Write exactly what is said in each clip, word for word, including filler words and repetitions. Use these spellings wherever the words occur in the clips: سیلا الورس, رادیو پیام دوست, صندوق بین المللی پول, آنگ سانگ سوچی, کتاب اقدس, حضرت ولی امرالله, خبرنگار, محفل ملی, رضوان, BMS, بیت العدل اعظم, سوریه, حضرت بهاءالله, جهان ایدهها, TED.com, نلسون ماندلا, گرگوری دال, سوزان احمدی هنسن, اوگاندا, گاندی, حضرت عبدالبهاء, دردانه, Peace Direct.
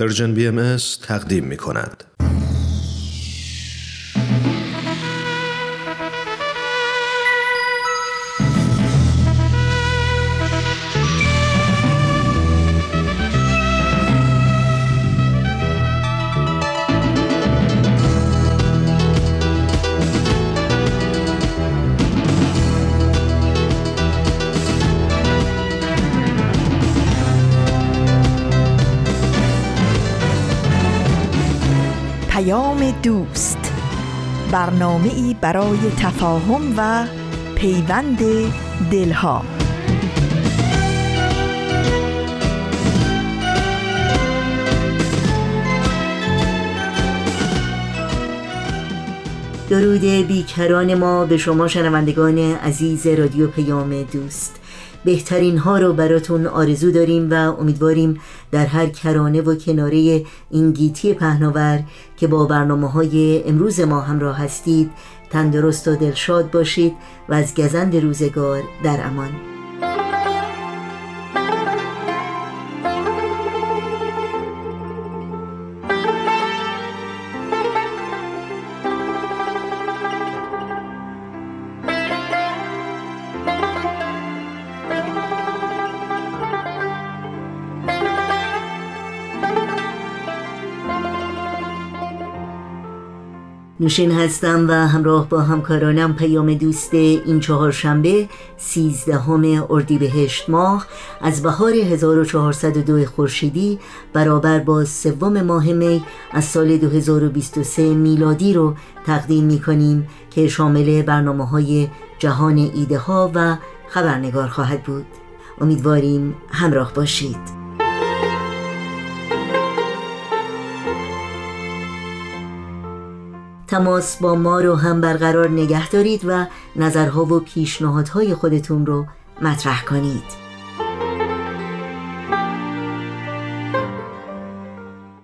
پرژن بی ام اس تقدیم می کند. دوست، برنامه‌ای برای تفاهم و پیوند دلها. درود بیکران ما به شما شنوندگان عزیز رادیو پیام دوست. بهترین ها رو براتون آرزو داریم و امیدواریم در هر کرانه و کناره این گیتی پهناور که با برنامه‌های امروز ما همراه هستید تندرست و دلشاد باشید و از گزند روزگار در امان. نوشین هستم و همراه با همکارانم پیام دوست این چهارشنبه سیزدهم اردیبهشت ماه از بهار هزار و چهارصد و دو خورشیدی برابر با سوم ماه می از سال دو هزار و بیست و سه میلادی رو تقدیم می‌کنیم که شامل برنامه‌های جهان ایدهها و خبرنگار خواهد بود. امیدواریم همراه باشید. تماس با ما رو هم برقرار نگه دارید و نظرها و پیشنهادهای خودتون رو مطرح کنید.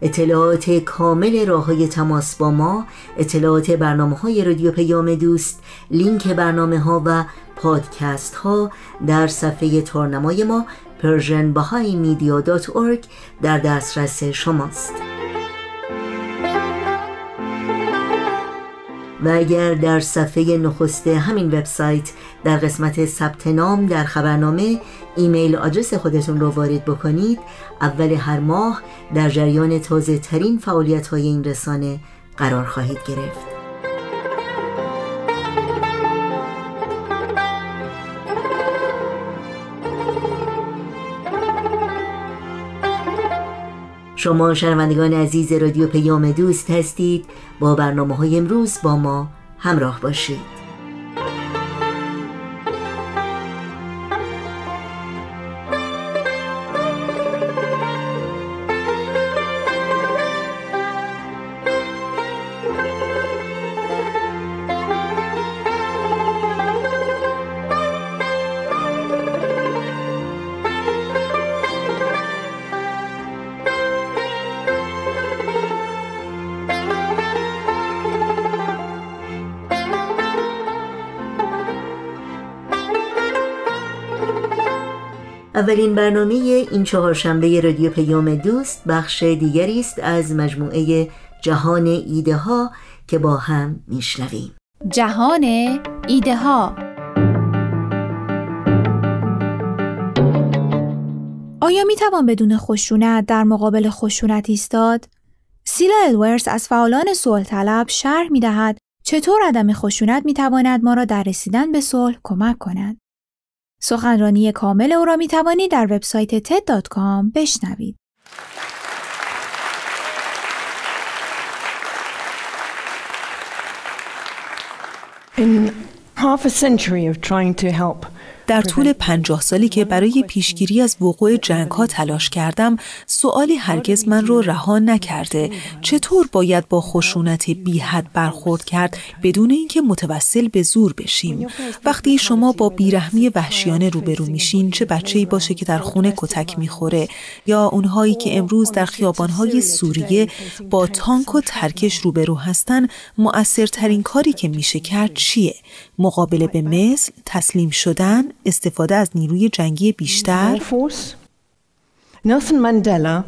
اطلاعات کامل راه‌های تماس با ما، اطلاعات برنامه‌های رادیو پیام دوست، لینک برنامه‌ها و پادکست‌ها در صفحه تارنمای ما پرژن بهایی مدیا دات اورگ در دسترس شماست. و اگر در صفحه نخست همین وبسایت در قسمت ثبت نام در خبرنامه ایمیل آدرس خودتون رو وارد بکنید، اول هر ماه در جریان تازه ترین فعالیت های این رسانه قرار خواهید گرفت. شما شنوندگان عزیز رادیو پیام دوست هستید. با برنامه‌های امروز با ما همراه باشید. اولین برنامه این چهارشنبه رادیو پیام دوست بخش دیگری است از مجموعه جهان ایدهها که با هم میشنویم. جهان ایدهها. آیا میتوان بدون خشونت در مقابل خشونت ایستاد؟ سیلا الورس از فعالان صلح طلب شرح میدهد چطور عدم خشونت میتواند ما را در رسیدن به صلح کمک کند. سخنرانی کامل او را می توانید در وبسایت تی ای دی دات کام بشنوید. در طول پنجاه سالی که برای پیشگیری از وقوع جنگ‌ها تلاش کردم، سؤالی هرگز من رو رها نکرده: چطور باید با خشونت بی‌حد برخورد کرد بدون اینکه متوسل به زور بشیم؟ وقتی شما با بیرحمی وحشیانه روبرو میشین، چه بچه‌ای باشه که در خونه کتک میخوره یا اونهایی که امروز در خیابان‌های سوریه با تانک و ترکش روبرو هستن، مؤثرترین کاری که میشه کرد چیه؟ مقابله به مثل، تسلیم شدن، استفاده از نیروی جنگی بیشتر. نلسون ماندلا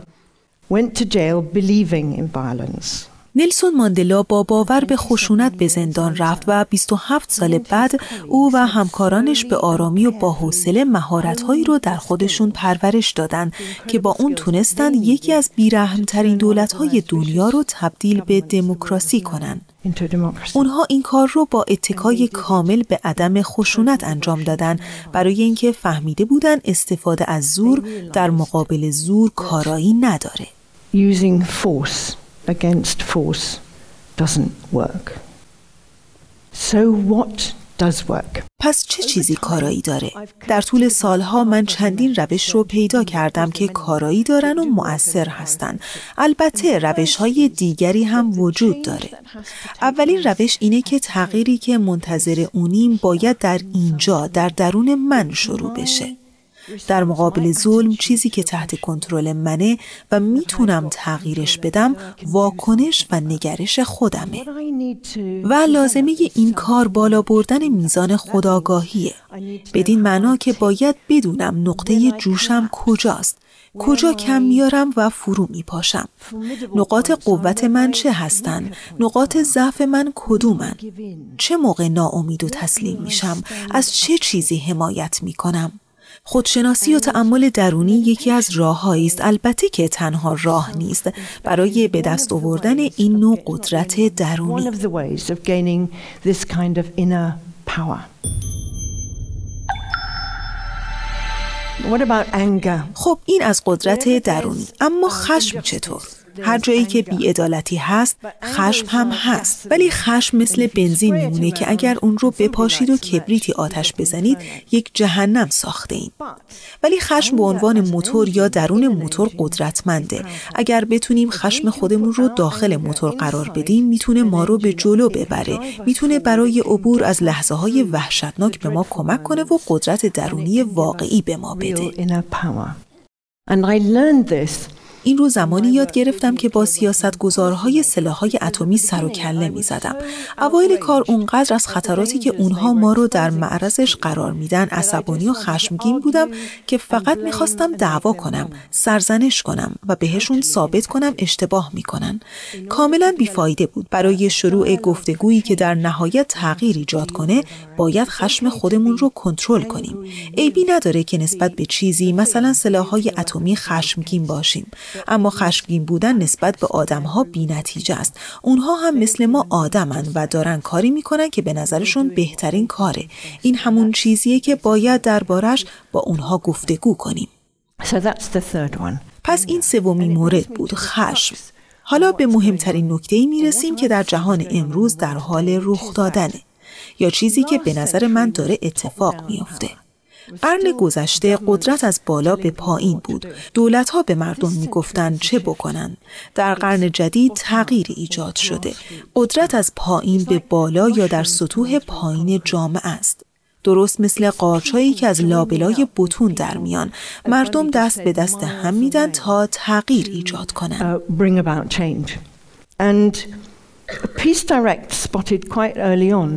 went to jail believing in violence. نلسون ماندلا با باور به خشونت به زندان رفت و بیست و هفت سال بعد او و همکارانش به آرامی و با حوصله مهارت‌هایی رو در خودشون پرورش دادن که با اون تونستن یکی از بیرحم‌ترین دولت‌های دنیا رو تبدیل به دموکراسی کنن. اونها این کار رو با اتکای کامل به عدم خشونت انجام دادن، برای اینکه فهمیده بودن استفاده از زور در مقابل زور کارایی نداره. Using force against force doesn't work. So what does work? پس چه چیزی کارایی داره؟ در طول سالها من چندین روش رو پیدا کردم که کارایی دارن و مؤثر هستن. البته روش‌های دیگری هم وجود داره. اولین روش اینه که تغییری که منتظر اونیم باید در اینجا، در درون من شروع بشه. در مقابل ظلم، چیزی که تحت کنترل منه و میتونم تغییرش بدم واکنش و نگرش خودمه و لازمه این کار بالا بردن میزان خودآگاهیه، بدین معنا که باید بدونم نقطه جوشم کجاست، کجا کم میارم و فرو میپاشم، نقاط قوت من چه هستن، نقاط ضعف من کدومن، چه موقع ناامید و تسلیم میشم، از چه چیزی حمایت میکنم. خودشناسی و تأمل درونی یکی از راه‌هایی است، البته که تنها راه نیست برای به دست آوردن این نوع قدرت درونی. خب این از قدرت درونی، اما خشم چطور؟ هر جایی که بی‌عدالتی هست، خشم هم هست. ولی خشم مثل بنزین میمونه که اگر اون رو بپاشید و کبریتی آتش بزنید، یک جهنم ساخته این. ولی خشم به عنوان موتور یا درون موتور قدرتمنده. اگر بتونیم خشم خودمون رو داخل موتور قرار بدیم، میتونه ما رو به جلو ببره. میتونه برای عبور از لحظه‌های وحشتناک به ما کمک کنه و قدرت درونی واقعی به ما بده. این رو زمانی یاد گرفتم که با سیاستگزارهای سلاح‌های اتمی سر و کله می‌زدم. اوایل کار اونقدر از خطراتی که اونها ما رو در معرضش قرار میدن عصبانی و خشمگین بودم که فقط می‌خواستم دعوا کنم، سرزنش کنم و بهشون ثابت کنم اشتباه می‌کنن. کاملاً بیفایده بود. برای شروع گفتگویی که در نهایت تغییر ایجاد کنه، باید خشم خودمون رو کنترل کنیم. عیبی نداره که نسبت به چیزی، مثلا سلاح‌های اتمی، خشمگین باشیم. اما خشمگین بودن نسبت به آدم‌ها بی‌نتیجه است. اونها هم مثل ما آدمن و دارن کاری میکنن که به نظرشون بهترین کاره. این همون چیزیه که باید دربارش با اونها گفتگو کنیم. پس این سومین مورد بود، خشم. حالا به مهمترین نکته‌ای میرسیم که در جهان امروز در حال رخ دادنه، یا چیزی که به نظر من داره اتفاق میفته. قرن گذشته قدرت از بالا به پایین بود. دولت‌ها به مردم می‌گفتند چه بکنن. در قرن جدید تغییر ایجاد شده. قدرت از پایین به بالا یا در سطوح پایین جامعه است. درست مثل قارچایی که از لابلای بطون در میان، مردم دست به دست هم میدن تا تغییر ایجاد کنن. Peace Direct spotted quite early on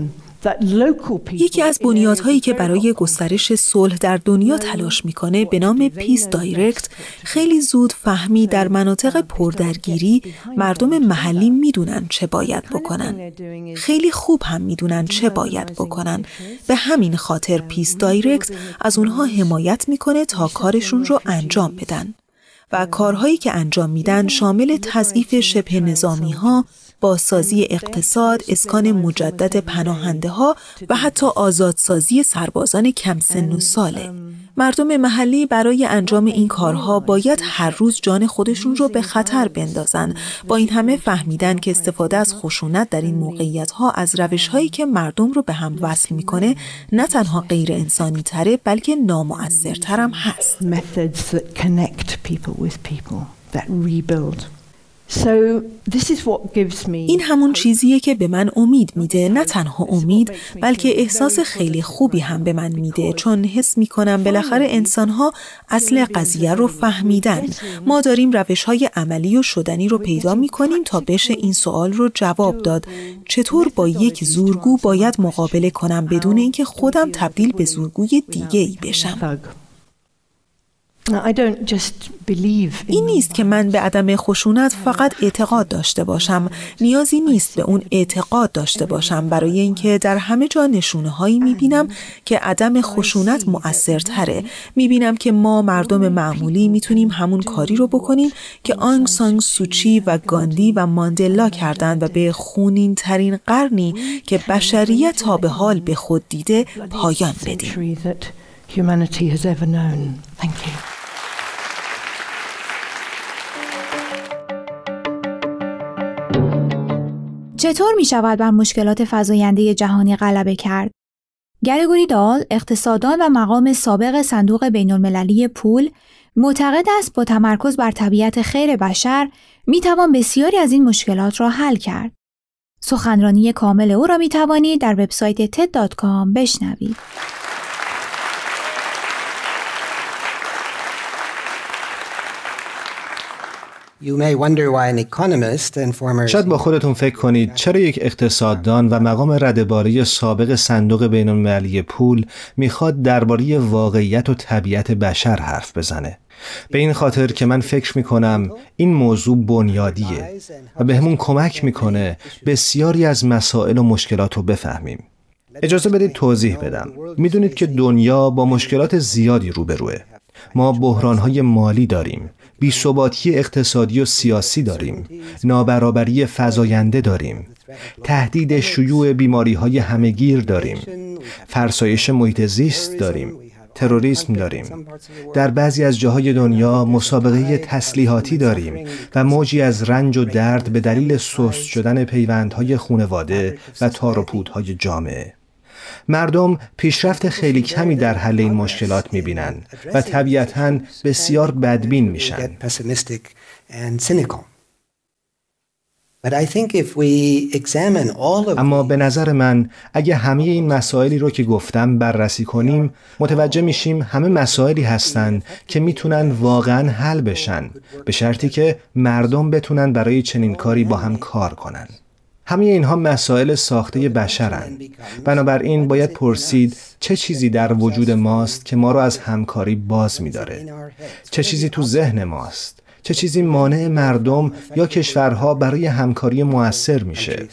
یکی از بنیادهایی که برای گسترش صلح در دنیا تلاش میکنه به نام پیس دایرکت خیلی زود فهمی در مناطق پردرگیری مردم محلی میدونن چه باید بکنن. خیلی خوب هم میدونن چه باید بکنن. به همین خاطر پیس دایرکت از اونها حمایت میکنه تا کارشون رو انجام بدن. و کارهایی که انجام میدن شامل تضعیف شبه نظامی ها، بازسازی اقتصاد، اسکان مجدد پناهنده ها و حتی آزادسازی سربازان کم سن و ساله. مردم محلی برای انجام این کارها باید هر روز جان خودشون رو به خطر بندازن. با این همه فهمیدن که استفاده از خشونت در این موقعیت ها از روش هایی که مردم رو به هم وصل میکنه نه تنها غیر انسانی تره بلکه نامؤثرتر هم هست. این همون چیزیه که به من امید میده، نه تنها امید بلکه احساس خیلی خوبی هم به من میده، چون حس میکنم بالاخره انسانها اصل قضیه رو فهمیدن. ما داریم روش‌های عملی و شدنی رو پیدا میکنیم تا بشه این سوال رو جواب داد: چطور با یک زورگو باید مقابله کنم بدون اینکه خودم تبدیل به زورگوی دیگه‌ای بشم؟ این نیست که من به عدم خشونت فقط اعتقاد داشته باشم. نیازی نیست به اون اعتقاد داشته باشم، برای اینکه در همه جا نشونه هایی میبینم که عدم خشونت مؤثرتره. میبینم که ما مردم معمولی میتونیم همون کاری رو بکنیم که آنگ سانگ سوچی و گاندی و ماندلا کردند و به خونین ترین قرنی که بشریت تا به حال به خود دیده پایان بدیم. چطور می شود بر مشکلات فزاینده جهانی غلبه کرد؟ گرگوری دال، اقتصاددان و مقام سابق صندوق بین المللی پول، معتقد است با تمرکز بر طبیعت خیر بشر می توان بسیاری از این مشکلات را حل کرد. سخنرانی کامل او را می توانید در وبسایت تی ای دی دات کام بشنوید. شاید با خودتون فکر کنید چرا یک اقتصاددان و مقام ردهباری سابق صندوق بین المللی پول میخواد درباره واقعیت و طبیعت بشر حرف بزنه. به این خاطر که من فکر میکنم این موضوع بنیادیه و به همون کمک میکنه بسیاری از مسائل و مشکلات رو بفهمیم. اجازه بدید توضیح بدم. میدونید که دنیا با مشکلات زیادی روبروه. ما بحرانهای مالی داریم، بی‌ثباتی اقتصادی و سیاسی داریم، نابرابری فزاینده داریم، تهدید شیوع بیماری‌های همه‌گیر داریم، فرسایش محیط زیست داریم، تروریسم داریم، در بعضی از جاهای دنیا مسابقه تسلیحاتی داریم و موجی از رنج و درد به دلیل سست شدن پیوندهای خانواده و تار و پودهای جامعه. مردم پیشرفت خیلی کمی در حل این مشکلات می‌بینند و طبیعتاً بسیار بدبین میشن. اما به نظر من اگه همه این مسائلی رو که گفتم بررسی کنیم، متوجه میشیم همه مسائلی هستن که میتونن واقعاً حل بشن، به شرطی که مردم بتونن برای چنین کاری با هم کار کنن. همه اینها مسائل ساخته بشرند. بنابراین باید پرسید چه چیزی در وجود ماست که ما را از همکاری باز می‌داره؟ چه چیزی تو ذهن ماست؟ چه چیزی مانع مردم یا کشورها برای همکاری مؤثر میشه؟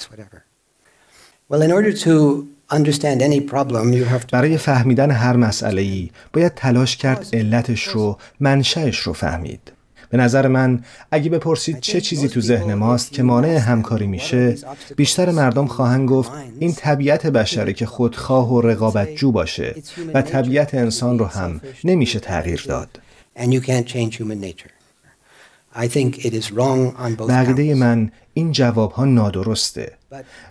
برای فهمیدن هر مسئله‌ای باید تلاش کرد علتش رو، منشأش رو فهمید. به نظر من اگه بپرسید چه چیزی تو ذهن ماست که مانع همکاری میشه، بیشتر مردم خواهند گفت این طبیعت بشری که خودخواه و رقابتجو باشه و طبیعت انسان رو هم نمیشه تغییر داد. به عقیده من این جواب ها نادرسته.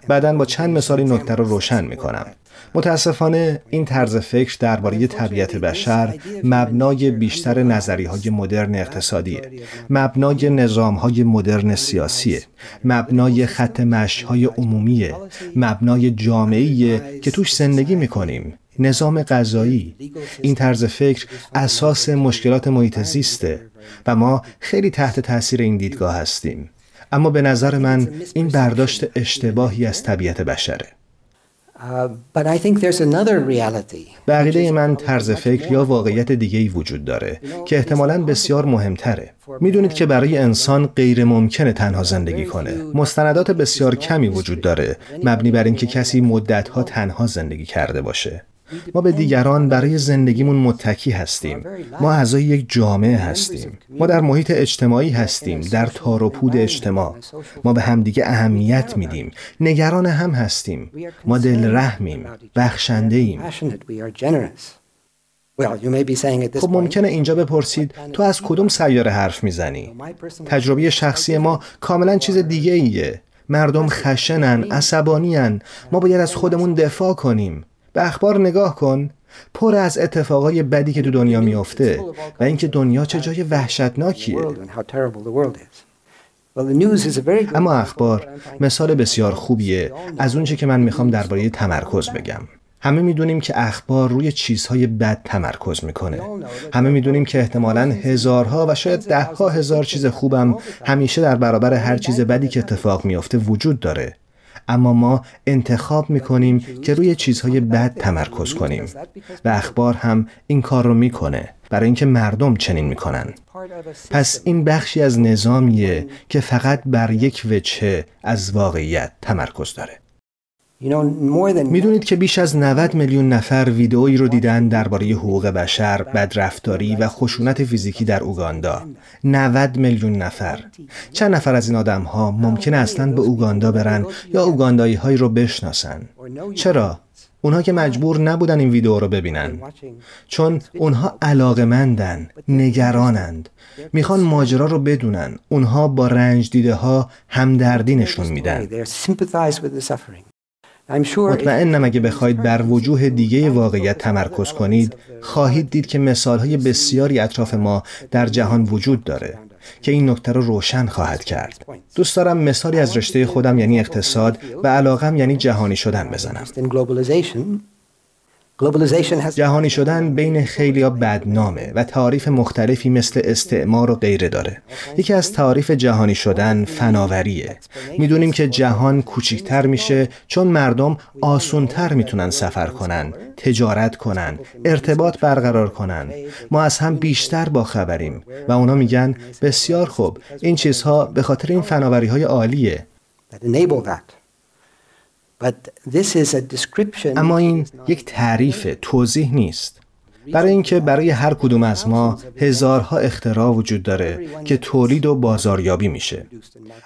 بعداً با چند مثال این نکته رو روشن میکنم. متاسفانه این طرز فکر درباره طبیعت بشر مبنای بیشتر نظریه‌های مدرن اقتصادیه، مبنای نظام‌های مدرن سیاسیه، مبنای خط مشی‌های عمومیه، مبنای جامعه‌ایه که توش زندگی می‌کنیم، نظام قضایی. این طرز فکر اساس مشکلات محیط زیسته و ما خیلی تحت تأثیر این دیدگاه هستیم. اما به نظر من این برداشت اشتباهی از طبیعت بشره. به عقیده من طرز فکر یا واقعیت دیگه‌ای وجود داره که احتمالاً بسیار مهمتره. میدونید که برای انسان غیر ممکنه تنها زندگی کنه. مستندات بسیار کمی وجود داره مبنی بر اینکه کسی مدت‌ها تنها زندگی کرده باشه. ما به دیگران برای زندگیمون متکی هستیم. ما اعضای یک جامعه هستیم. ما در محیط اجتماعی هستیم، در تار و پود اجتماع. ما به همدیگه اهمیت میدیم. نگران هم هستیم. ما دلرحمیم، بخشنده ایم. خب ممکنه اینجا بپرسید تو از کدوم سیاره حرف میزنی؟ تجربه شخصی ما کاملا چیز دیگه ایه. مردم خشنن، عصبانین. ما باید از خودمون دفاع کنیم. به اخبار نگاه کن، پر از اتفاقای بدی که تو دنیا میفته و اینکه دنیا چه جای وحشتناکیه. اما اخبار مثال بسیار خوبیه از اونچه که من میخوام درباره تمرکز بگم. همه میدونیم که اخبار روی چیزهای بد تمرکز میکنه. همه میدونیم که احتمالاً هزارها و شاید دهها هزار چیز خوبم همیشه در برابر هر چیز بدی که اتفاق میفته وجود داره. اما ما انتخاب میکنیم که روی چیزهای بد تمرکز کنیم و اخبار هم این کار رو میکنه برای اینکه مردم چنین میکنن. پس این بخشی از نظامیه که فقط بر یک وجه از واقعیت تمرکز داره. میدونید که بیش از نود میلیون نفر ویدئویی رو دیدن درباره حقوق بشر، بدرفتاری و خشونت فیزیکی در اوگاندا. نود میلیون نفر. چند نفر از این آدم‌ها ممکن اصلاً به اوگاندا برن یا اوگاندایی‌هایی رو بشناسن؟ چرا؟ اونها که مجبور نبودن این ویدئو رو ببینن، چون اونها علاقه‌مندن، نگرانند، میخوان ماجرا رو بدونن. اونها با رنج دیده‌ها همدردی نشون میدن. مطمئنم اگه بخواید بر وجوه دیگه واقعیت تمرکز کنید، خواهید دید که مثالهای بسیاری اطراف ما در جهان وجود داره که این نکته رو روشن خواهد کرد. دوست دارم مثالی از رشته خودم یعنی اقتصاد و علاقم یعنی جهانی شدن بزنم. جهانی شدن بین خیلی‌ها بدنامه و تعاریف مختلفی مثل استعمار و غیره داره. یکی از تعاریف جهانی شدن فناوریه. میدونیم که جهان کوچکتر میشه چون مردم آسان‌تر میتونن سفر کنن، تجارت کنن، ارتباط برقرار کنن. ما از هم بیشتر باخبریم و اونا میگن بسیار خوب، این چیزها به خاطر این فناوری‌های عالیه. اما این یک تعریف، توضیح نیست. برای اینکه برای هر کدوم از ما هزارها اختراع وجود داره که تولید و بازاریابی میشه.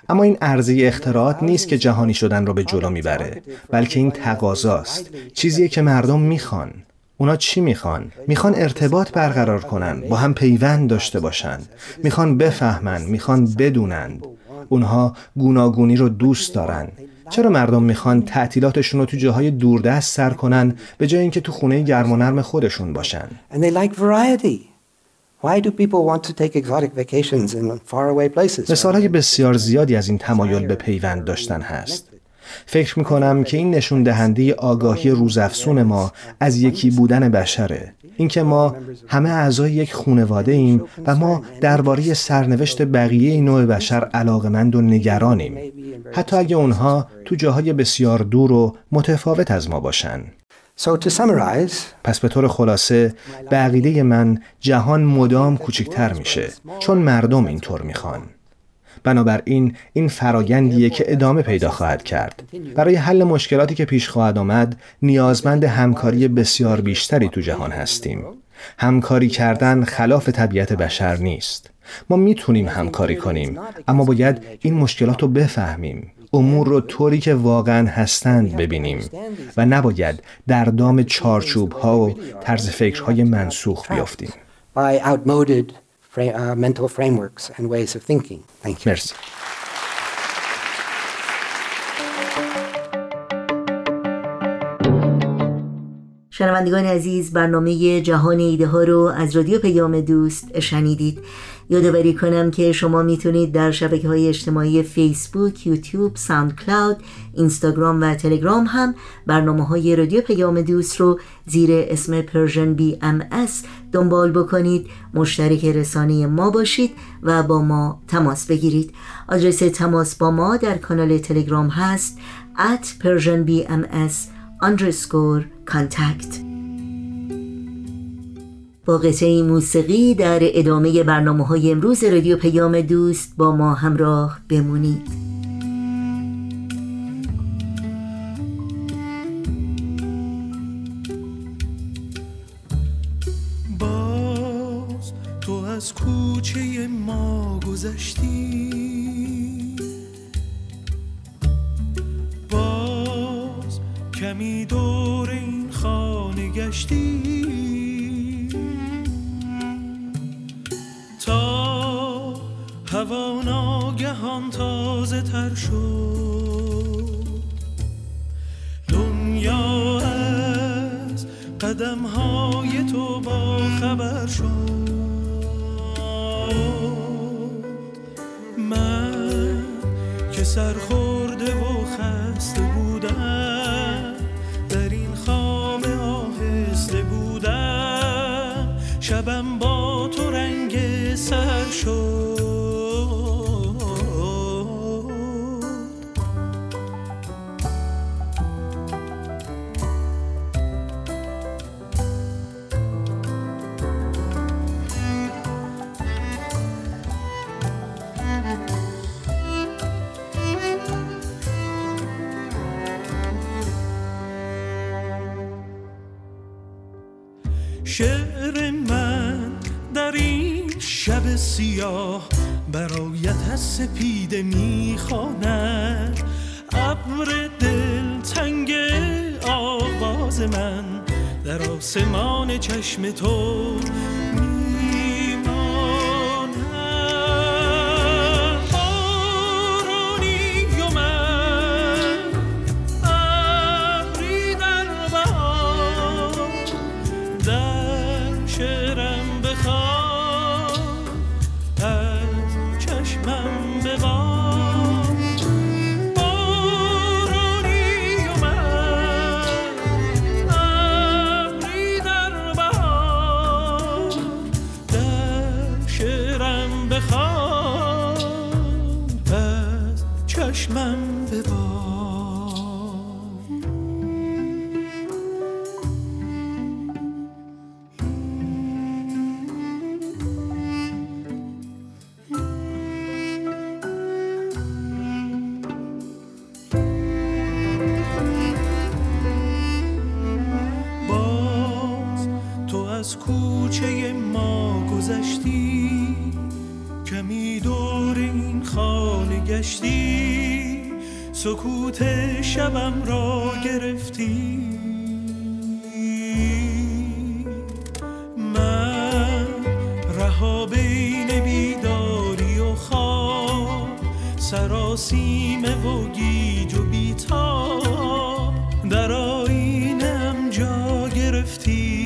اما این عرضه اختراعات نیست که جهانی شدن رو به جلو میبره، بلکه این تقاضاست، چیزیه که مردم میخوان. اونا چی میخوان؟ میخوان ارتباط برقرار کنن، با هم پیوند داشته باشن، میخوان بفهمن، میخوان بدونند. اونها گوناگونی رو دوست دارن. چرا مردم میخوان تعطیلاتشون رو تو جاهای دوردست سر کنن به جای اینکه تو خونه گرم و نرم خودشون باشن؟ مثالهای بسیار زیادی از این تمایل به پیوند داشتن هست. فکر میکنم که این نشون دهنده آگاهی روزافزون ما از یکی بودن بشره. اینکه ما همه اعضای یک خانواده ایم و ما درباره سرنوشت بقیه نوع بشر علاقه‌مند و نگرانیم، حتی اگه اونها تو جاهای بسیار دور و متفاوت از ما باشن. پس به طور خلاصه به عقیده من جهان مدام کوچکتر میشه چون مردم اینطور میخوان. بنابراین این فرایندیه که ادامه پیدا خواهد کرد. برای حل مشکلاتی که پیش خواهد آمد نیازمند همکاری بسیار بیشتری تو جهان هستیم. همکاری کردن خلاف طبیعت بشر نیست. ما میتونیم همکاری کنیم، اما باید این مشکلات رو بفهمیم، امور رو طوری که واقعا هستند ببینیم و نباید در دام چارچوب ها و طرز فکرهای منسوخ بیافتیم. mental frameworks and ways of thinking. Thank you. Merci. شنوندگان عزیز، برنامه جهان ایدهها رو از رادیو پیام دوست شنیدید. یادآوری کنم که شما میتونید در شبکه‌های اجتماعی فیسبوک، یوتیوب، ساوندکلاود، اینستاگرام و تلگرام هم برنامه‌های رادیو پیام دوست رو زیر اسم پرژن بی ام اس دنبال بکنید، مشترک رسانه ما باشید و با ما تماس بگیرید. آدرس تماس با ما در کانال تلگرام هست ات پرژن بی ام اس آندرسکور کانتکت. با قطعه موسیقی در ادامه برنامه های امروز رادیو پیام دوست با ما همراه بمونید. باز تو از کوچه ما گذشتی، باز کمی دور این خانه گشتی، تا هوا ناگهان تازه تر شد. دنیا از قدم های تو با خبر شد. من که سرخورده و خسته بودم، در این خامه آهسته بودم، شبم با تو رنگ سر شد. شعر من در این شب سیاه برایت از سپیده میخواند. ابر دلتنگ آواز من در آسمان چشم تو سکوت شبم را گرفتی. من رها بین بیداری و خواب، سراسیمه و گیج و بیتاب، در آینه‌ام جا گرفتی.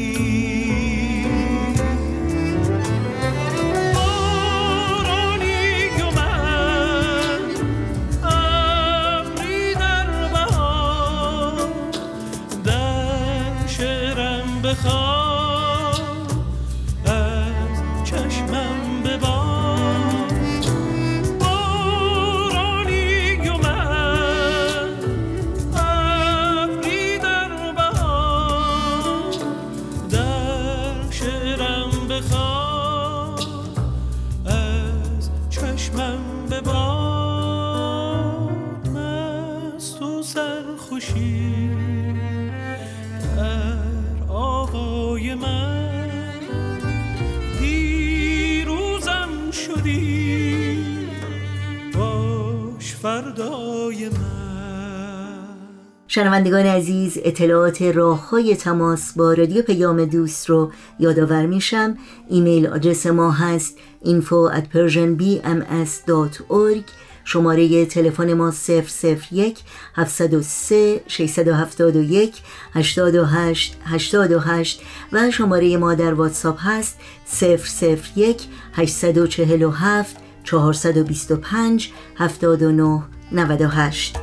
شنوندگان عزیز، اطلاعات راه‌های تماس با رادیو پیام دوست رو یادآور میشم. ایمیل آدرس ما هست اینفو ات پرژن بی ام اس دات اورگ. شماره تلفن ما صفر صفر یک هفت صفر سه شش هفت یک هشت هشت هشت هشت و شماره ما در واتساپ هست صفر صفر یک هشت چهار دو پنج هفت نه نه هشت.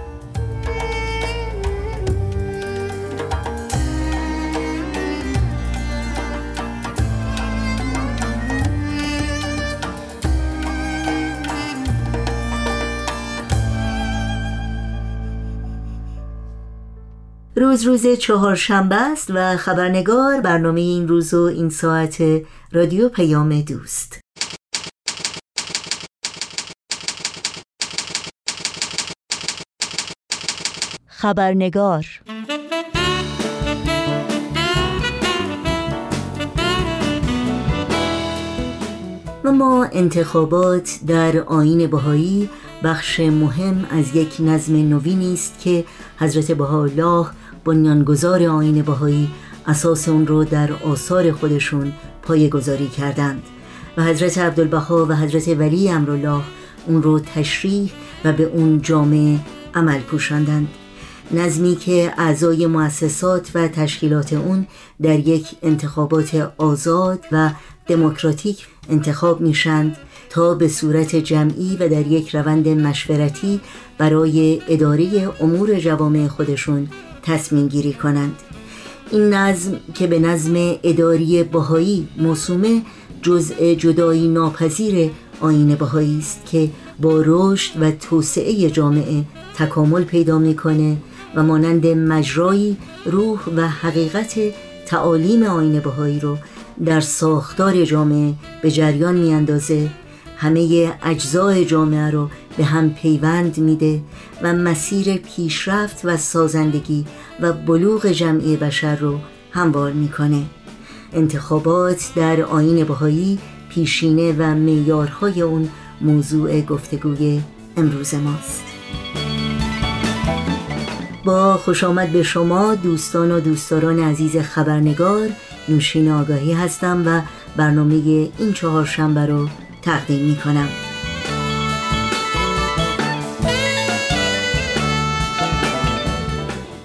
روز روز چهارشنبه است و خبرنگار برنامه این روز و این ساعت رادیو پیام دوست. خبرنگار. و ما انتخابات در آیین بهایی بخش مهم از یک نظم نوینی است که حضرت بهاءالله بنیانگذار آیین بهایی اساس اون رو در آثار خودشون پایه‌گذاری کردند و حضرت عبدالبهاء و حضرت ولی امرالله اون رو تشریح و به اون جامع عمل پوشاندند. نظمی که اعضای مؤسسات و تشکیلات اون در یک انتخابات آزاد و دموکراتیک انتخاب میشند تا به صورت جمعی و در یک روند مشورتی برای اداره امور جوامع خودشون تصمیم گیری کنند. این نظم که به نظم اداری بهایی موسومه، جزء جدایی ناپذیر آیین بهایی است که با رشد و توسعه جامعه تکامل پیدا میکنه و مانند مجرایی روح و حقیقت تعالیم آیین بهایی رو در ساختار جامعه به جریان میاندازه، همه اجزای جامعه رو به هم پیوند میده و مسیر پیشرفت و سازندگی و بلوغ جمعی بشر رو هموار میکنه. انتخابات در آیین بهایی، پیشینه و معیارهای اون موضوع گفتگوی امروز ماست. با خوش آمد به شما دوستان و دوستداران عزیز خبرنگار، نوشین آگاهی هستم و برنامه این چهارشنبه رو تقدیم می کنم.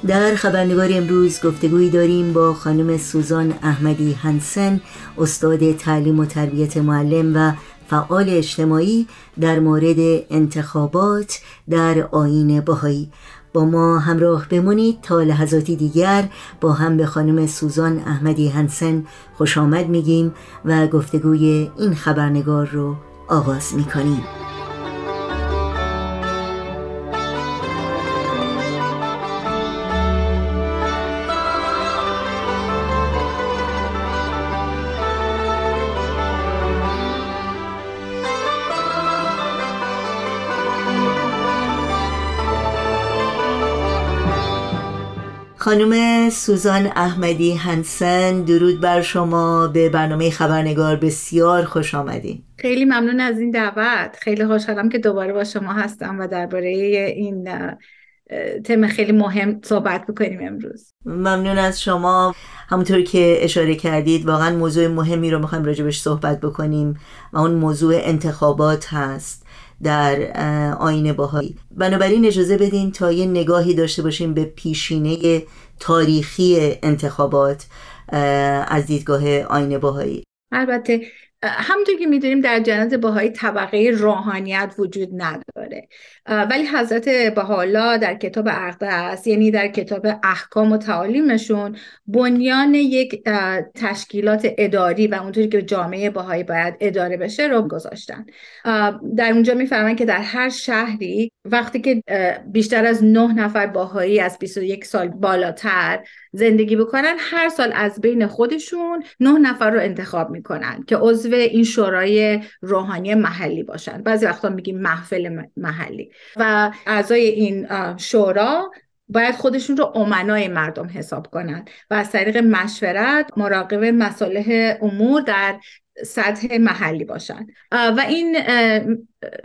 در خبرنگار امروز گفتگویی داریم با خانم سوزان احمدی هنسن، استاد تعلیم و تربیت معلم و فعال اجتماعی، در مورد انتخابات در آیین بهایی. با ما همراه بمونید تا لحظاتی دیگر با هم به خانم سوزان احمدی هنسن خوش آمد میگیم و گفتگوی این خبرنگار رو آغاز میکنیم. خانم سوزان احمدی هنسن، درود بر شما، به برنامه خبرنگار بسیار خوش آمدین. خیلی ممنون از این دعوت، خیلی خوشحالم که دوباره با شما هستم و درباره این تم خیلی مهم صحبت بکنیم امروز. ممنون از شما. همونطور که اشاره کردید واقعا موضوع مهمی رو میخوایم راجبش صحبت بکنیم و اون موضوع انتخابات هست در آیین بهایی. بنابراین اجازه بدین تا یه نگاهی داشته باشیم به پیشینه تاریخی انتخابات از دیدگاه آیین بهایی. البته همونطور که می‌دونیم در جنت بهایی طبقه روحانیت وجود نداره، ولی حضرت بهاءالله در کتاب اقدس، یعنی در کتاب احکام و تعالیمشون، بنیان یک تشکیلات اداری و اونطوری که جامعه بهایی باید اداره بشه رو گذاشتن. در اونجا می‌فرمان که در هر شهری وقتی که بیشتر از نه نفر بهایی از بیست و یک سال بالاتر زندگی بکنن، هر سال از بین خودشون نه نفر رو انتخاب میکنن که عضو این شورای روحانی محلی باشن. بعضی وقتا میگیم محفل محلی، و اعضای این شورا باید خودشون رو امنای مردم حساب کنن و از طریق مشورت مراقب مصالح امور در سطح محلی باشن، و این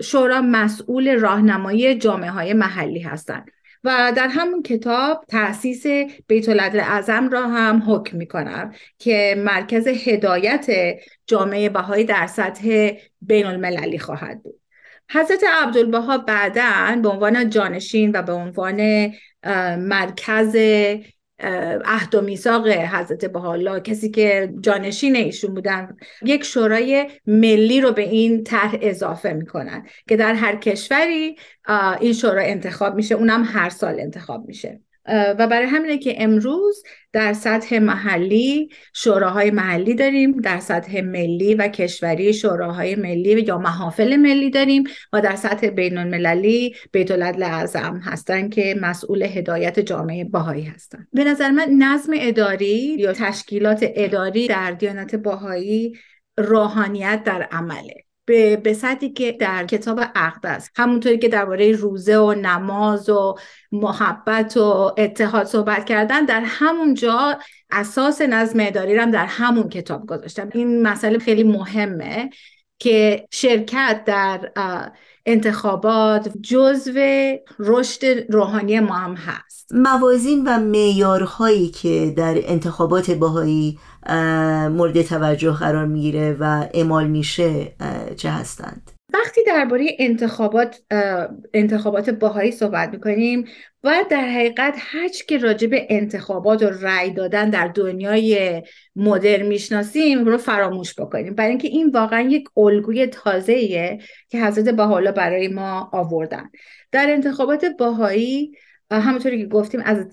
شورا مسئول راهنمایی جامعه‌های محلی هستن. و در همون کتاب تأسیس بیت العدل اعظم را هم حکم می‌کنم که مرکز هدایت جامعه بهایی در سطح بین المللی خواهد بود. حضرت عبدالبهاء بعداً به عنوان جانشین و به عنوان مرکز عهد و میثاق حضرت بهاءالله، کسی که جانشین ایشون بودن، یک شورای ملی رو به این طرح اضافه میکنن که در هر کشوری این شورا انتخاب میشه، اونم هر سال انتخاب میشه. و برای همینه که امروز در سطح محلی شوراهای محلی داریم، در سطح ملی و کشوری شوراهای ملی یا محافل ملی داریم، و در سطح بین المللی بیت العدل اعظم هستن که مسئول هدایت جامعه بهایی هستن. به نظر من نظم اداری یا تشکیلات اداری در دیانت بهایی روحانیت در عمله، به بسطی که در کتاب اقدس، همونطوری که درباره روزه و نماز و محبت و اتحاد صحبت کردن، در همون جا اساس نظم اداری رو هم در همون کتاب گذاشتم. این مسئله خیلی مهمه که شرکت در انتخابات جزو رشد روحانی ما هم هست. موازین و معیارهایی که در انتخابات بهایی مورد توجه قرار میگیره و اعمال میشه چه هستند؟ وقتی درباره انتخابات انتخابات بهایی صحبت میکنیم و در حقیقت هرچی که راجع به انتخابات و رأی دادن در دنیای مدرن میشناسیم رو فراموش بکنیم، برای اینکه این واقعا یک الگوی تازه‌ایه که حضرت بهاءالله برای ما آوردن. در انتخابات بهایی همونطوری که گفتیم از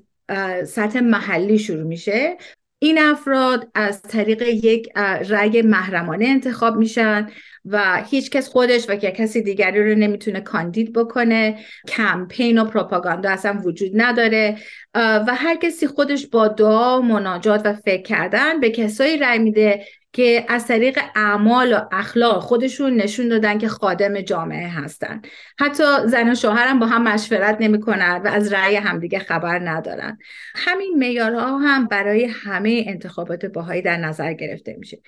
سطح محلی شروع میشه. این افراد از طریق یک رأی محرمانه انتخاب میشن و هیچ کس خودش و یا کسی دیگری رو نمیتونه کاندید بکنه. کمپین و پروپاگاندا اصلا وجود نداره و هر کسی خودش با دعا و مناجات و فکر کردن به کسایی رأی میده که از طریق اعمال و اخلاق خودشون نشون دادن که خادم جامعه هستن. حتی زن و شوهر هم با هم مشورت نمی کنن و از رأی همدیگه خبر ندارن. همین معیارها هم برای همه انتخابات بهایی در نظر گرفته میشه.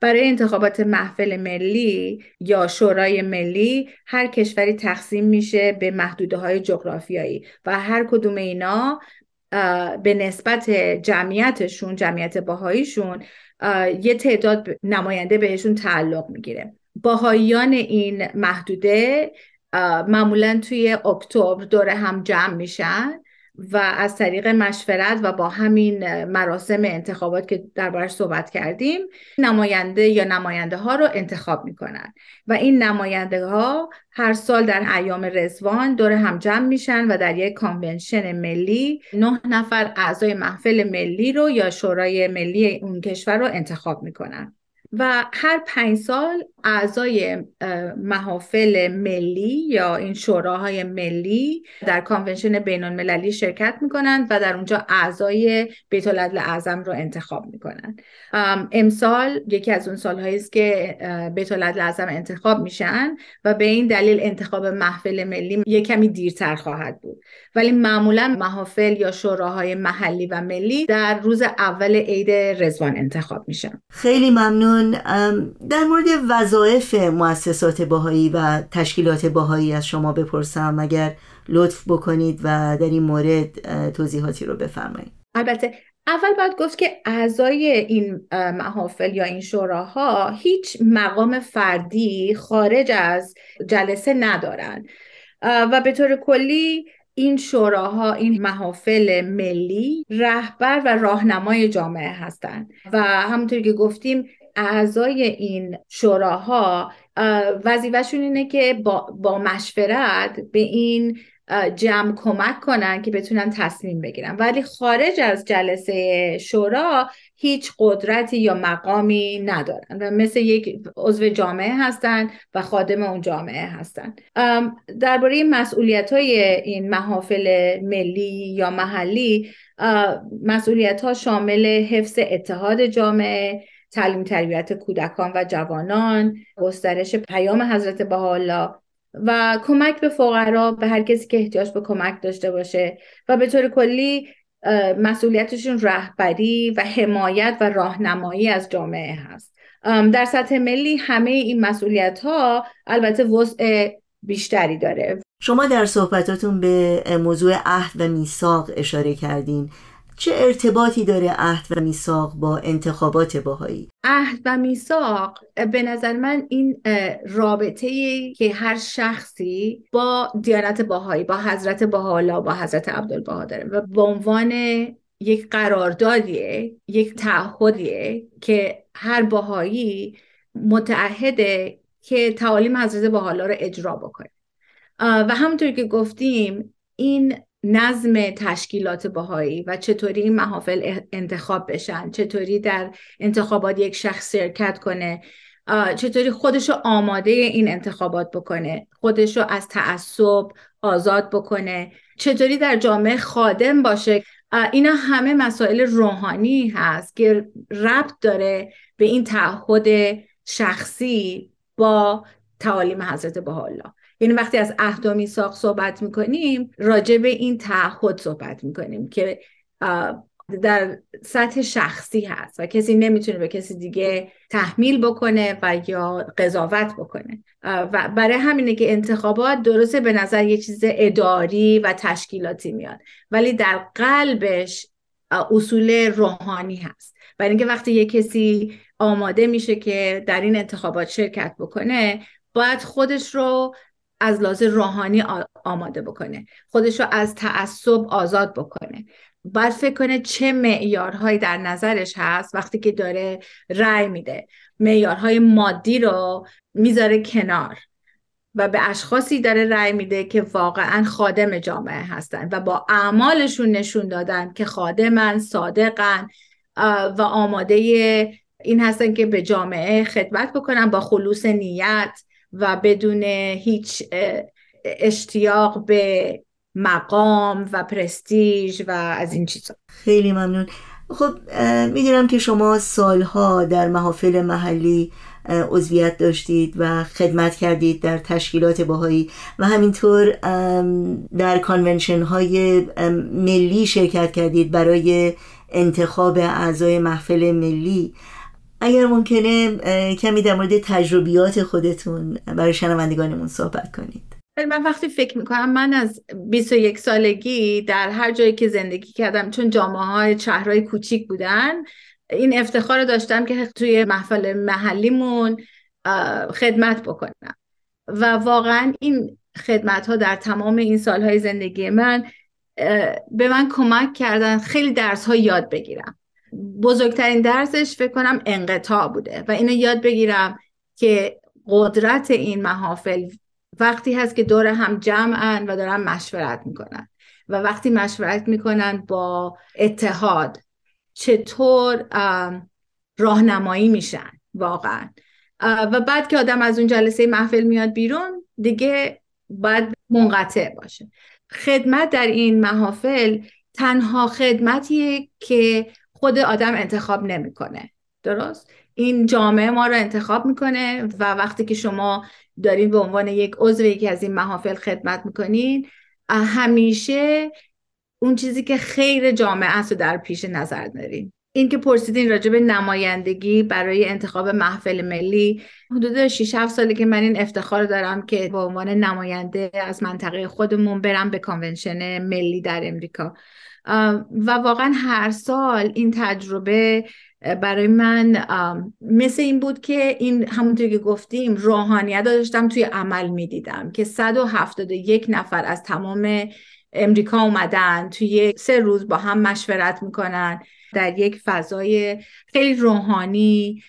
برای انتخابات محفل ملی یا شورای ملی هر کشوری تقسیم میشه به محدوده‌های جغرافیایی و هر کدوم اینا به نسبت جمعیتشون، جمعیت بهاییشون، یه تعداد نماینده بهشون تعلق میگیره. بهاییان این محدوده معمولاً توی اکتبر دوره هم جمع میشن و از طریق مشورت و با همین مراسم انتخابات که دربارش صحبت کردیم نماینده یا نماینده ها رو انتخاب میکنن و این نماینده ها هر سال در ایام رضوان دور هم جمع میشن و در یک کانونشن ملی نه نفر اعضای محفل ملی رو یا شورای ملی اون کشور رو انتخاب میکنن و هر پنج سال اعضای محافل ملی یا این شوراهای ملی در کانونشن بین المللی شرکت میکنند و در اونجا اعضای بیت العدل اعظم رو انتخاب میکنند. امسال یکی از اون سالهایی است که بیت العدل اعظم انتخاب میشن و به این دلیل انتخاب محفل ملی یک کمی دیرتر خواهد بود، ولی معمولا محافل یا شوراهای محلی و ملی در روز اول عید رضوان انتخاب میشن. خیلی ممنون. در مورد وظایف مؤسسات بهایی و تشکیلات بهایی از شما بپرسم اگر لطف بکنید و در این مورد توضیحاتی رو بفرمایید. البته اول باید گفت که اعضای این محافل یا این شوراها هیچ مقام فردی خارج از جلسه ندارن و به طور کلی این شوراها، این محافل ملی، رهبر و راهنمای جامعه هستند و همونطور که گفتیم اعضای این شوراها وظیفه‌شون اینه که با, با مشورت به این جمع کمک کنن که بتونن تصمیم بگیرن، ولی خارج از جلسه شورا هیچ قدرتی یا مقامی ندارن و مثل یک عضو جامعه هستن و خادم اون جامعه هستن. درباره مسئولیت‌های این محافل ملی یا محلی، مسئولیت‌ها شامل حفظ اتحاد جامعه، تعلیم تربیت کودکان و جوانان، گسترش پیام حضرت بهاءالله و کمک به فقرا، به هر کسی که احتیاج به کمک داشته باشه و به طور کلی مسئولیتشون رهبری و حمایت و راهنمایی از جامعه هست. در سطح ملی همه این مسئولیت‌ها البته وسع بیشتری داره. شما در صحبتاتون به موضوع عهد و میثاق اشاره کردین. چه ارتباطی داره عهد و میثاق با انتخابات بهایی؟ عهد و میثاق به نظر من این رابطه‌ای که هر شخصی با دیانت بهایی، با حضرت بهاءالله، با حضرت عبدالبهاء داره و به عنوان یک قراردادیه، یک تعهدیه که هر بهایی متعهده که تعالیم حضرت بهاءالله رو اجرا بکنه و همونطور که گفتیم این نظم تشکیلات بهایی و چطوری این محافل انتخاب بشن، چطوری در انتخابات یک شخص شرکت کنه، چطوری خودشو آماده این انتخابات بکنه، خودشو از تعصب آزاد بکنه، چطوری در جامعه خادم باشه، اینا همه مسائل روحانی هست که ربط داره به این تعهد شخصی با تعالیم حضرت بهاءالله. یعنی وقتی از عهد و میثاق صحبت میکنیم راجع به این تعهد صحبت میکنیم که در سطح شخصی هست و کسی نمیتونه به کسی دیگه تحمیل بکنه و یا قضاوت بکنه و برای همینه که انتخابات درسته به نظر یه چیز اداری و تشکیلاتی میاد ولی در قلبش اصول روحانی هست. برای اینکه وقتی یه کسی آماده میشه که در این انتخابات شرکت بکنه باید خودش رو از لحاظ روحانی آماده بکنه، خودش رو از تعصب آزاد بکنه، باید فکر کنه چه معیارهایی در نظرش هست وقتی که داره رأی میده. معیارهای مادی رو میذاره کنار و به اشخاصی داره رأی میده که واقعا خادم جامعه هستن و با اعمالشون نشون دادن که خادمن، صادقن و آماده این هستن که به جامعه خدمت بکنن با خلوص نیت و بدون هیچ اشتیاق به مقام و پرستیژ و از این چیزا. خیلی ممنون. خب میدونم که شما سالها در محافل محلی عضویت داشتید و خدمت کردید در تشکیلات بهایی و همینطور در کانونشن های ملی شرکت کردید برای انتخاب اعضای محفل ملی. اگر ممکنه کمی در مورد تجربیات خودتون برای شنوندگانمون صحبت کنید. من وقتی فکر میکنم من از بیست و یک سالگی در هر جایی که زندگی کردم، چون جامعه های شهرهای کوچیک بودن، این افتخار داشتم که توی محفل محلیمون خدمت بکنم و واقعا این خدمت ها در تمام این سالهای زندگی من به من کمک کردن خیلی درس ها یاد بگیرم. بزرگترین درسش فکر کنم انقطاع بوده و اینو یاد بگیرم که قدرت این محافل وقتی هست که دور هم جمعن و دارن مشورت میکنن و وقتی مشورت میکنن با اتحاد چطور راهنمایی میشن واقعا. و بعد که آدم از اون جلسه محفل میاد بیرون دیگه باید منقطع باشه. خدمت در این محافل تنها خدمتیه که خود آدم انتخاب نمیکنه. درست؟ این جامعه ما رو انتخاب میکنه و وقتی که شما دارین به عنوان یک عضو یکی از این محافل خدمت میکنین، همیشه اون چیزی که خیر جامعه است رو در پیش نظر دارین. این که پرسیدین راجع به نمایندگی برای انتخاب محفل ملی، حدود شش هفت ساله که من این افتخار دارم که به عنوان نماینده از منطقه خودمون برم به کانونشن ملی در امریکا و واقعا هر سال این تجربه برای من مثل این بود که این همونطور که گفتیم روحانیت داشتم توی عمل میدیدم که صد و هفتاد و یک نفر از تمام امریکا اومدن توی سه روز با هم مشورت میکنن در یک فضای خیلی روحانی،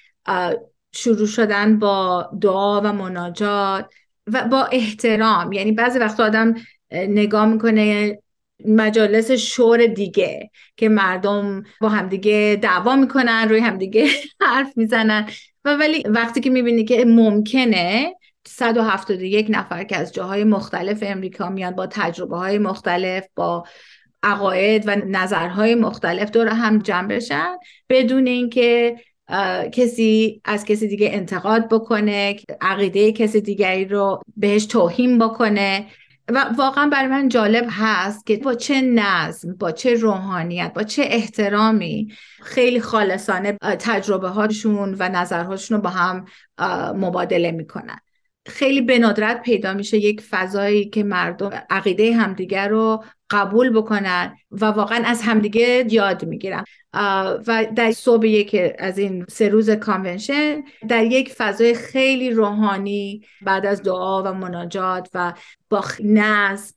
شروع شدن با دعا و مناجات و با احترام. یعنی بعضی وقتا آدم نگاه میکنه مجالس شور دیگه که مردم با همدیگه دعوا میکنن، روی همدیگه حرف میزنن و ولی وقتی که میبینی که ممکنه صد و هفتاد و یک نفر که از جاهای مختلف امریکا میان با تجربه های مختلف، با عقاید و نظرهای مختلف دور هم جمع بشن بدون اینکه کسی از کسی دیگه انتقاد بکنه، عقیده کسی دیگری رو بهش توهین بکنه و واقعا برای من جالب هست که با چه نظم، با چه روحانیت، با چه احترامی خیلی خالصانه تجربه هاشون و نظرهاشون رو با هم مبادله میکنن. خیلی به ندرت پیدا میشه یک فضایی که مردم عقیده همدیگر رو قبول بکنن و واقعا از همدیگه یاد میگیرن و در صبح یک از این سه روز کانونشن در یک فضای خیلی روحانی بعد از دعا و مناجات و با نظم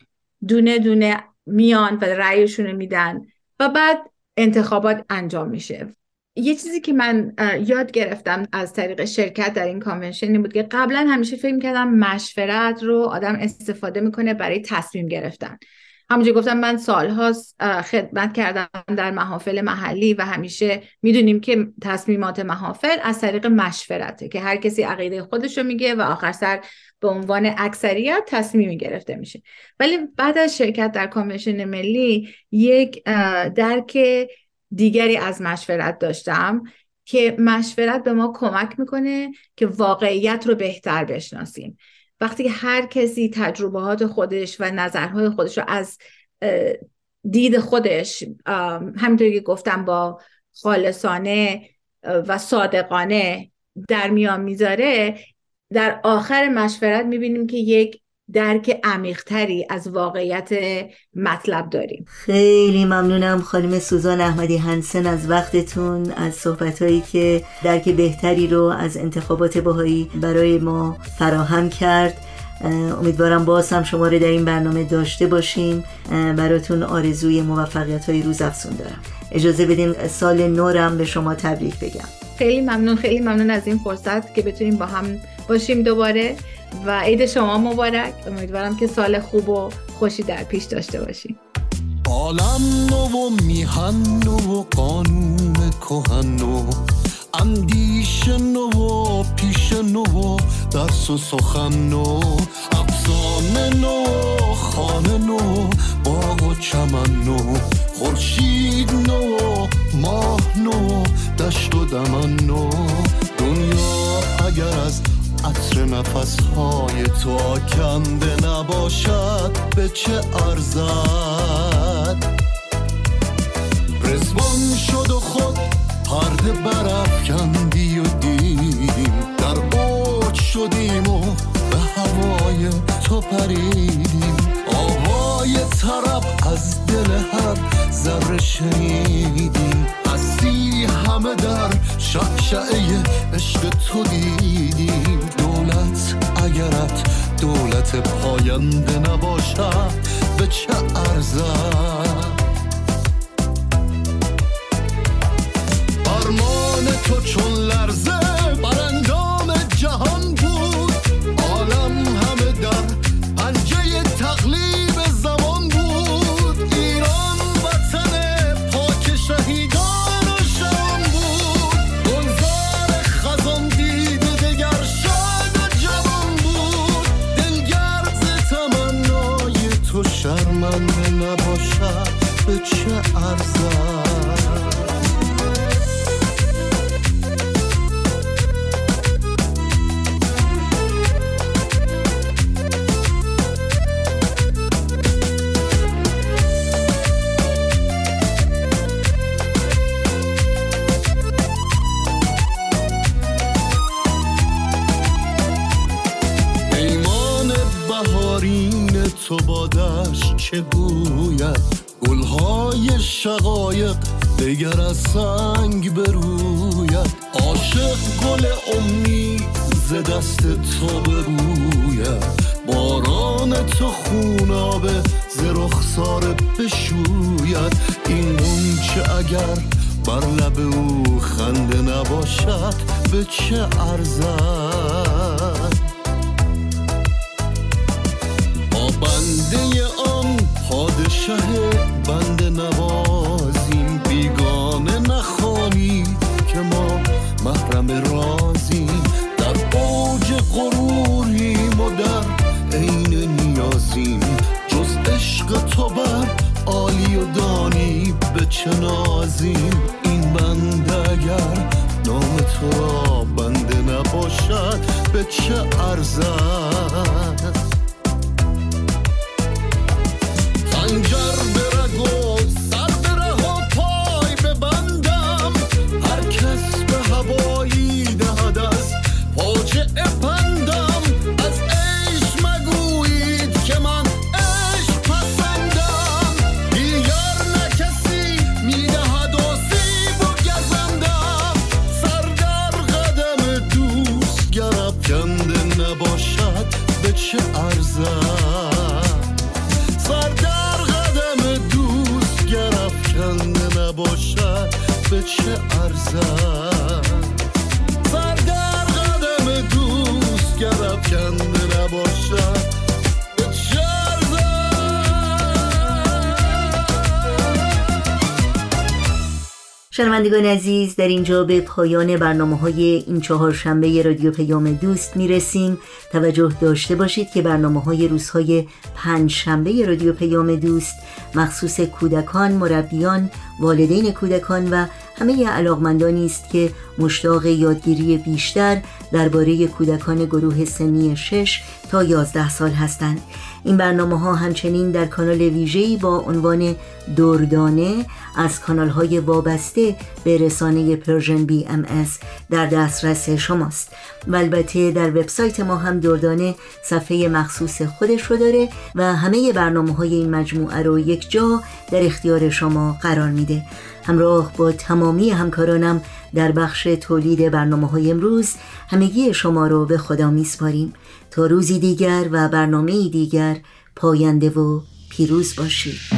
دونه دونه میان و رأیشون رو میدن و بعد انتخابات انجام میشه. یه چیزی که من یاد گرفتم از طریق شرکت در این کانونشن این بود که قبلا همیشه فکر می‌کردم مشورت رو آدم استفاده می‌کنه برای تصمیم گرفتن. همونجوری گفتم من سال‌هاست خدمت کردم در محافل محلی و همیشه می‌دونیم که تصمیمات محافل از طریق مشورته که هر کسی عقیده خودش رو میگه و آخر سر به عنوان اکثریت تصمیمی گرفته میشه. ولی بعد از شرکت در کانونشن ملی یک درک دیگری از مشورت داشتم که مشورت به ما کمک میکنه که واقعیت رو بهتر بشناسیم. وقتی هر کسی تجربهات خودش و نظرهای خودش رو از دید خودش همینطور که گفتم با خالصانه و صادقانه در میان میذاره، در آخر مشورت میبینیم که یک درک عمیق‌تری از واقعیت مطلب داریم. خیلی ممنونم خانم سوزان احمدی هنسن از وقتتون، از صحبت‌هایی که درک بهتری رو از انتخابات بهایی برای ما فراهم کرد. امیدوارم باز هم شما رو در این برنامه داشته باشیم. براتون آرزوی موفقیت‌های روزافزون دارم. اجازه بدین سال نورم به شما تبریک بگم. خیلی ممنون، خیلی ممنون از این فرصت که بتونیم با هم باشیم دوباره و عید شما مبارک. امیدوارم که سال خوب و خوشی در پیش داشته باشیم. عالم نو و میهن نو و قانون کهن نو، اندیش نو و پیش نو، درس و سخن نو، افسانه نو، خانه نو، باغ و چمن نو، خورشید نو، ماه نو، دشت و دمن نو. دنیا اگر از عطر نفسهای تو آکنده نباشد به چه ارزد؟ رزوان شد و خود پرده برافکندی و دیم، در اوج شدیم و به هوای تو پریدیم. آوای طرب از دل هر ذره شنیدیم، هستی همه در شعشعه عشق تو دیدیم. دولت اگرت دولت پاینده نباشد به چه ارزد؟ آرمان تو چون لرزه بر اندام جهان بود، عالم همه در پنجه تقلیب زمان بود. ایران وطن پاک شهیدان و شام بود، گلزار خزان دیده دگر شاد و جوان بود. دلگرز تمنای تو شرمنده نباشد به چه ارزد؟ تو بادش چه گوید، گلهای شقایق دیگر از سنگ بروید. عاشق گل امید ز دست تو بروید، باران تو خونابه ز رخسار بشوید. این غنچه اگر بر لب او خنده نباشد به چه ارزد؟ بنده آن پادشه بنده نوازیم، بیگانه نخوانی که ما محرم رازیم. در اوج غروریم و در عین نیازیم، جز عشق تو بر عالی و دانی به چه نازیم. این بنده اگر نام تو را بنده نباشد به چه ارزد؟ خنجر به رگ و سر به ره و پای ببندم، هر کس به هوایی دهد از فاجعه پندم. از عشق مگویید که من عشق پسندم، دیگر نه کسی میدهد آسیب و گزندم. سر در قدم دوست گر افکنده نباشد به چه ارزد؟ به چه ارزد؟ سر در قدم دوست گر افکنده نباشد به چه ارزد؟ شنوندگان عزیز، در اینجا به پایان برنامه‌های این چهارشنبه رادیو پیام دوست میرسیم. توجه داشته باشید که برنامه‌های روزهای پنجشنبه رادیو پیام دوست مخصوص کودکان، مربیان، والدین کودکان و همه علاقمندانی است که مشتاق یادگیری بیشتر درباره کودکان گروه سنی شش تا یازده سال هستند. این برنامه‌ها همچنین در کانال ویژه‌ای با عنوان دردانه از کانال‌های وابسته به رسانه پرژن بی ام اس در دسترس شماست. و البته در وبسایت ما هم دردانه صفحه مخصوص خودش رو داره و همه برنامه‌های این مجموعه رو یک جا در اختیار شما قرار میده. همراه با تمامی همکارانم در بخش تولید برنامه‌های امروز همگی شما رو به خدا میسپاریم. تا روزی دیگر و برنامه‌ای دیگر پاینده و پیروز باشید.